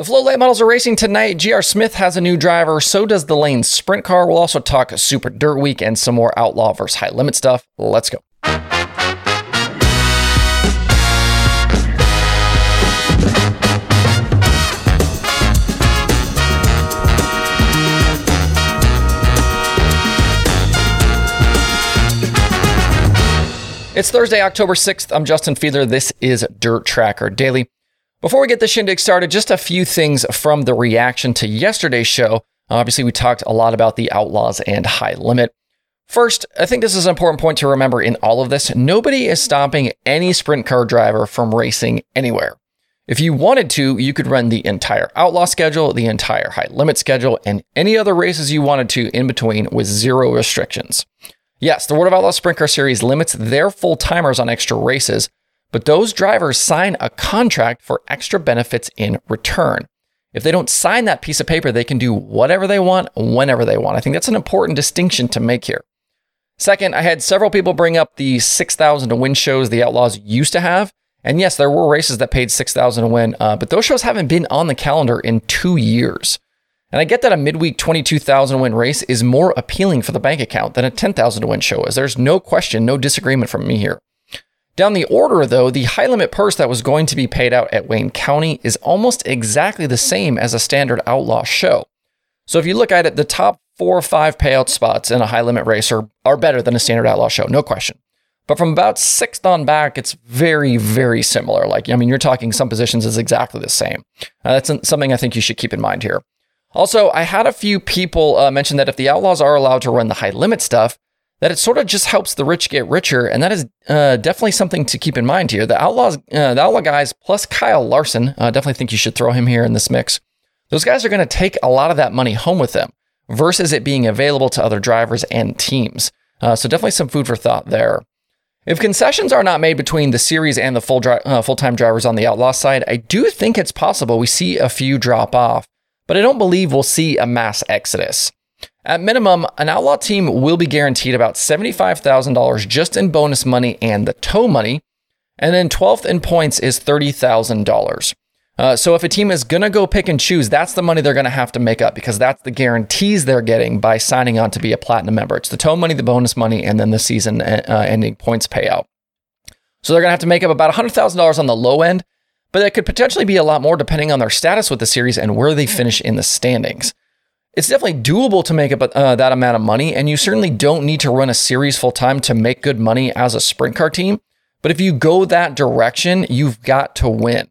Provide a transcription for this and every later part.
The Flow Late Models are racing tonight. GR Smith has a new driver. So does the Lane Sprint car. We'll also talk Super Dirt Week and some more Outlaw versus High Limit stuff. Let's go. It's Thursday, October 6th. I'm Justin Fiedler. This is Dirt Tracker Daily. Before we get the shindig started, just a few things from the reaction to yesterday's show. Obviously, we talked a lot about the Outlaws and High Limit. First, I think this is an important point to remember in all of this. Nobody is stopping any sprint car driver from racing anywhere. If you wanted to, you could run the entire Outlaw schedule, the entire High Limit schedule, and any other races you wanted to in between with zero restrictions. Yes, the World of Outlaws Sprint Car Series limits their full-timers on extra races, but those drivers sign a contract for extra benefits in return. If they don't sign that piece of paper, they can do whatever they want, whenever they want. I think that's an important distinction to make here. Second, I had several people bring up the $6,000 to win shows the Outlaws used to have. And yes, there were races that paid $6,000 to win, but those shows haven't been on the calendar in 2 years. And I get that a midweek $22,000 to win race is more appealing for the bank account than a $10,000 to win show is. There's no question, no disagreement from me here. Down the order, though, the high limit purse that was going to be paid out at Wayne County is almost exactly the same as a standard outlaw show. So if you look at it, the top 4 or 5 payout spots in a high limit race are better than a standard outlaw show, no question. But from about 6th on back, it's very, very similar. Like, I mean, you're talking some positions is exactly the same. That's something I think you should keep in mind here. Also, I had a few people mention that if the Outlaws are allowed to run the high limit stuff, that it sort of just helps the rich get richer, and that is definitely something to keep in mind here. The Outlaw guys plus Kyle Larson, definitely think you should throw him here in this mix. Those guys are going to take a lot of that money home with them versus it being available to other drivers and teams. So definitely some food for thought there. If concessions are not made between the series and the full-time drivers on the Outlaw side, I do think it's possible we see a few drop off, but I don't believe we'll see a mass exodus. At minimum, an outlaw team will be guaranteed about $75,000 just in bonus money and the tow money, and then 12th in points is $30,000. So if a team is going to go pick and choose, that's the money they're going to have to make up because that's the guarantees they're getting by signing on to be a platinum member. It's the tow money, the bonus money, and then the season ending points payout. So they're going to have to make up about $100,000 on the low end, but that could potentially be a lot more depending on their status with the series and where they finish in the standings. It's definitely doable to make up that amount of money, and you certainly don't need to run a series full-time to make good money as a sprint car team. But if you go that direction, you've got to win.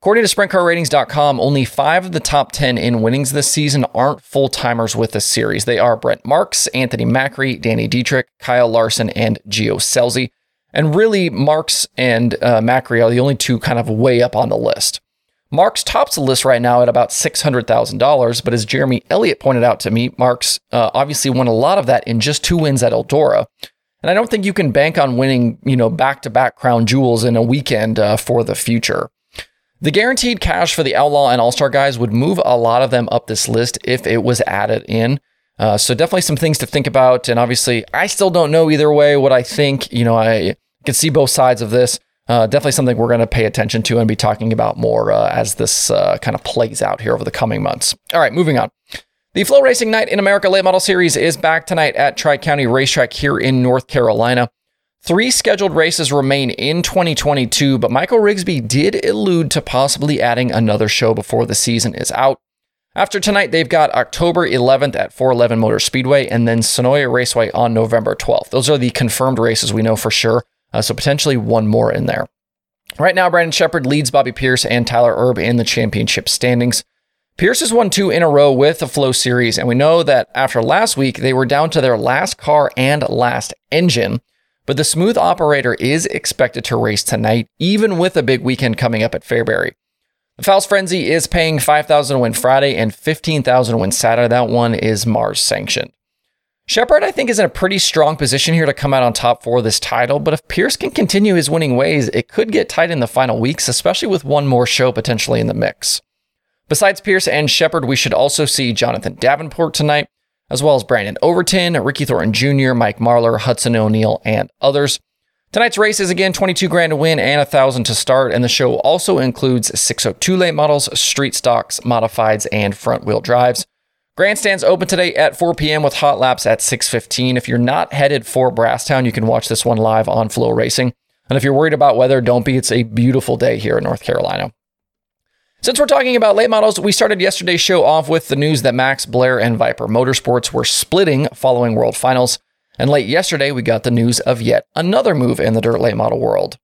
According to SprintCarRatings.com, only 5 of the top 10 in winnings this season aren't full-timers with the series. They are Brent Marks, Anthony Macri, Danny Dietrich, Kyle Larson, and Gio Selzy. And really, Marks and Macri are the only two kind of way up on the list. Marks tops the list right now at about $600,000, but as Jeremy Elliott pointed out to me, Marks obviously won a lot of that in just 2 wins at Eldora. And I don't think you can bank on winning, you know, back-to-back Crown Jewels in a weekend for the future. The guaranteed cash for the Outlaw and All-Star guys would move a lot of them up this list if it was added in. So definitely some things to think about. And obviously, I still don't know either way what I think. You know, I can see both sides of this. Definitely something we're going to pay attention to and be talking about more as this kind of plays out here over the coming months. All right, moving on. The Flow Racing Night in America Late Model Series is back tonight at Tri-County Racetrack here in North Carolina. 3 scheduled races remain in 2022, but Michael Rigsby did allude to possibly adding another show before the season is out. After tonight, they've got October 11th at 411 Motor Speedway and then Sonoya Raceway on November 12th. Those are the confirmed races we know for sure, so potentially one more in there. Right now, Brandon Shepard leads Bobby Pierce and Tyler Erb in the championship standings. Pierce has won 2 in a row with the Flow Series, and we know that after last week, they were down to their last car and last engine, but the smooth operator is expected to race tonight, even with a big weekend coming up at Fairbury. The Fouls Frenzy is paying $5,000 to win Friday and $15,000 to win Saturday. That one is Mars sanctioned. Shepard, I think, is in a pretty strong position here to come out on top for this title, but if Pierce can continue his winning ways, it could get tight in the final weeks, especially with one more show potentially in the mix. Besides Pierce and Shepard, we should also see Jonathan Davenport tonight, as well as Brandon Overton, Ricky Thornton Jr., Mike Marlar, Hudson O'Neill, and others. Tonight's race is again $22,000 to win and $1,000 to start, and the show also includes 602 late models, street stocks, modifieds, and front wheel drives. Grandstands open today at 4 p.m. with hot laps at 6:15. If you're not headed for Brasstown, you can watch this one live on Flow Racing. And if you're worried about weather, don't be. It's a beautiful day here in North Carolina. Since we're talking about late models, we started yesterday's show off with the news that Max Blair and Viper Motorsports were splitting following World Finals. And late yesterday, we got the news of yet another move in the dirt late model world.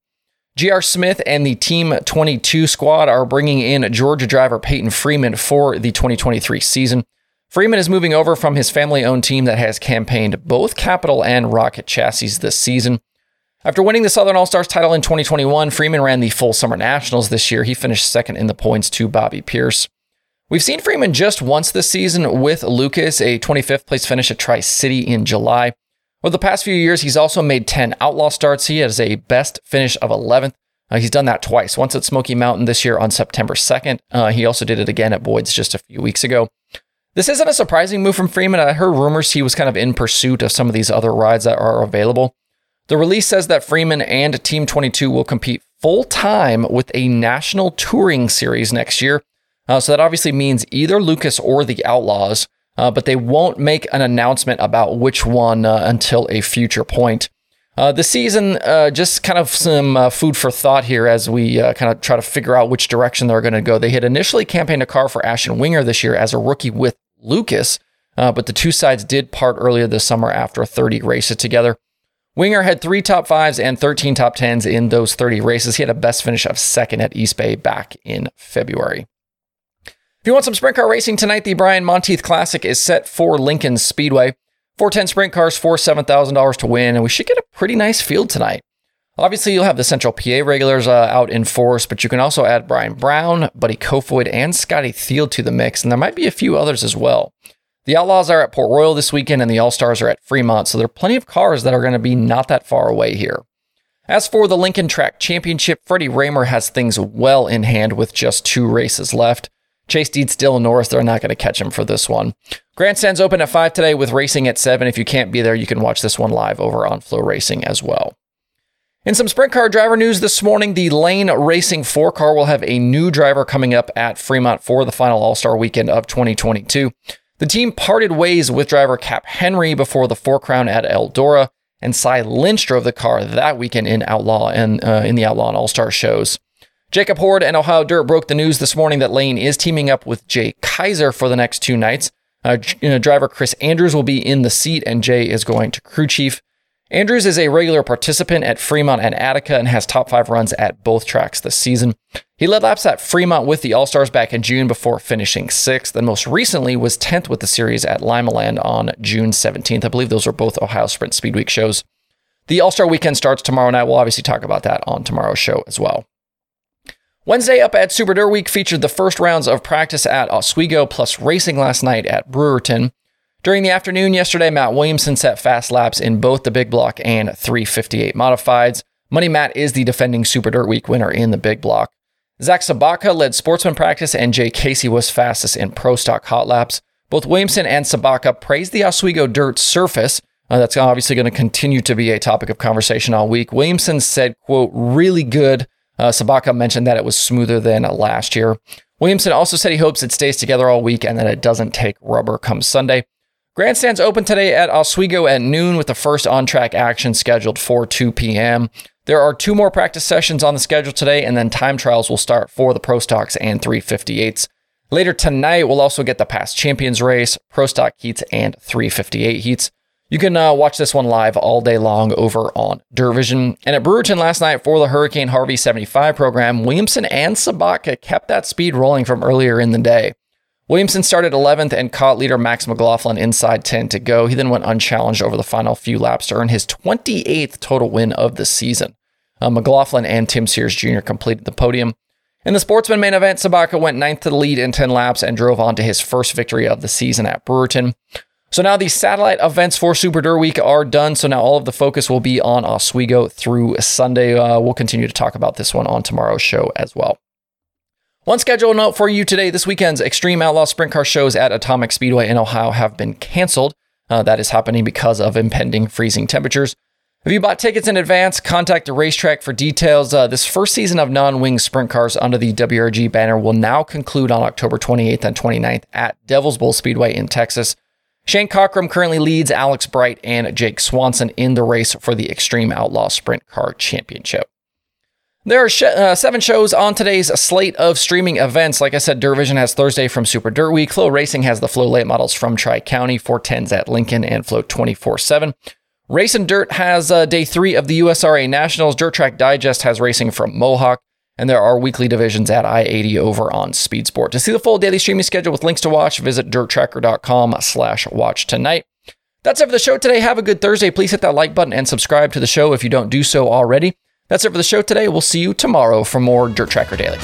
GR Smith and the Team 22 squad are bringing in Georgia driver Peyton Freeman for the 2023 season. Freeman is moving over from his family-owned team that has campaigned both Capital and Rocket chassis this season. After winning the Southern All-Stars title in 2021, Freeman ran the full Summer Nationals this year. He finished second in the points to Bobby Pierce. We've seen Freeman just once this season with Lucas, a 25th place finish at Tri-City in July. Over the past few years, he's also made 10 Outlaw starts. He has a best finish of 11th. He's done that twice, once at Smoky Mountain this year on September 2nd. He also did it again at Boyd's just a few weeks ago. This isn't a surprising move from Freeman. I heard rumors he was kind of in pursuit of some of these other rides that are available. The release says that Freeman and Team 22 will compete full-time with a national touring series next year. So that obviously means either Lucas or the Outlaws, but they won't make an announcement about which one until a future point. The season, just kind of some food for thought here as we kind of try to figure out which direction they're going to go. They had initially campaigned a car for Ashton Winger this year as a rookie with Lucas, but the two sides did part earlier this summer after 30 races together. Winger had 3 top 5s and 13 top 10s in those 30 races. He had a best finish of second at East Bay back in February. If you want some sprint car racing tonight, the Brian Monteith Classic is set for Lincoln Speedway. 410 sprint cars for $7,000 to win, and we should get a pretty nice field tonight. Obviously, you'll have the Central PA regulars out in force, but you can also add Brian Brown, Buddy Kofoid, and Scotty Thiel to the mix, and there might be a few others as well. The Outlaws are at Port Royal this weekend, and the All-Stars are at Fremont, so there are plenty of cars that are going to be not that far away here. As for the Lincoln Track Championship, Freddie Raymer has things well in hand with just 2 races left. Chase Deeds, Dylan Norris, they're not going to catch him for this one. Grandstands open at 5 today with racing at 7. If you can't be there, you can watch this one live over on Flow Racing as well. In some sprint car driver news this morning, the Lane Racing 4 car will have a new driver coming up at Fremont for the final All-Star weekend of 2022. The team parted ways with driver Cap Henry before the 4 crown at Eldora, and Cy Lynch drove the car that weekend in Outlaw and in the Outlaw and All-Star shows. Jacob Horde and Ohio Dirt broke the news this morning that Lane is teaming up with Jay Kaiser for the next 2 nights. Driver Chris Andrews will be in the seat, and Jay is going to crew chief. Andrews is a regular participant at Fremont and Attica and has top 5 runs at both tracks this season. He led laps at Fremont with the All-Stars back in June before finishing 6th, and most recently was 10th with the series at Limeland on June 17th. I believe those are both Ohio Sprint Speed Week shows. The All-Star weekend starts tomorrow night. We'll obviously talk about that on tomorrow's show as well. Wednesday up at Super Dirt Week featured the first rounds of practice at Oswego plus racing last night at Brewerton. During the afternoon yesterday, Matt Williamson set fast laps in both the Big Block and 358 Modifieds. Money Matt is the defending Super Dirt Week winner in the Big Block. Zach Sabaka led sportsman practice, and Jay Casey was fastest in Pro Stock hot laps. Both Williamson and Sabaka praised the Oswego dirt surface. That's obviously going to continue to be a topic of conversation all week. Williamson said, quote, really good. Sabaka mentioned that it was smoother than last year. Williamson also said he hopes it stays together all week and that it doesn't take rubber come Sunday. Grandstands open today at Oswego at noon with the first on-track action scheduled for 2 p.m. There are 2 more practice sessions on the schedule today, and then time trials will start for the Pro Stocks and 358s. Later tonight, we'll also get the past champions race, Pro Stock heats, and 358 heats. You can watch this one live all day long over on Dirtvision. And at Brewerton last night for the Hurricane Harvey 75 program, Williamson and Sabaka kept that speed rolling from earlier in the day. Williamson started 11th and caught leader Max McLaughlin inside 10 to go. He then went unchallenged over the final few laps to earn his 28th total win of the season. McLaughlin and Tim Sears Jr. completed the podium. In the sportsman main event, Sabaka went 9th to the lead in 10 laps and drove on to his first victory of the season at Brewerton. So now the satellite events for Super Dirt Week are done, so now all of the focus will be on Oswego through Sunday. We'll continue to talk about this one on tomorrow's show as well. One schedule note for you today. This weekend's Extreme Outlaw Sprint Car shows at Atomic Speedway in Ohio have been canceled. That is happening because of impending freezing temperatures. If you bought tickets in advance, contact the racetrack for details. This first season of non-wing sprint cars under the WRG banner will now conclude on October 28th and 29th at Devil's Bowl Speedway in Texas. Shane Cockrum currently leads Alex Bright and Jake Swanson in the race for the Extreme Outlaw Sprint Car Championship. There are seven shows on today's slate of streaming events. Like I said, DirtVision has Thursday from Super Dirt Week. Flow Racing has the Flow Late Models from Tri-County, 410s at Lincoln, and Flow 24/7. Racing Dirt has day three of the USRA Nationals. Dirt Track Digest has racing from Mohawk, and there are weekly divisions at I-80 over on Speed Sport. To see the full daily streaming schedule with links to watch, visit dirttracker.com/watchtonight. That's it for the show today. Have a good Thursday. Please hit that like button and subscribe to the show if you don't do so already. That's it for the show today. We'll see you tomorrow for more Dirt Tracker Daily.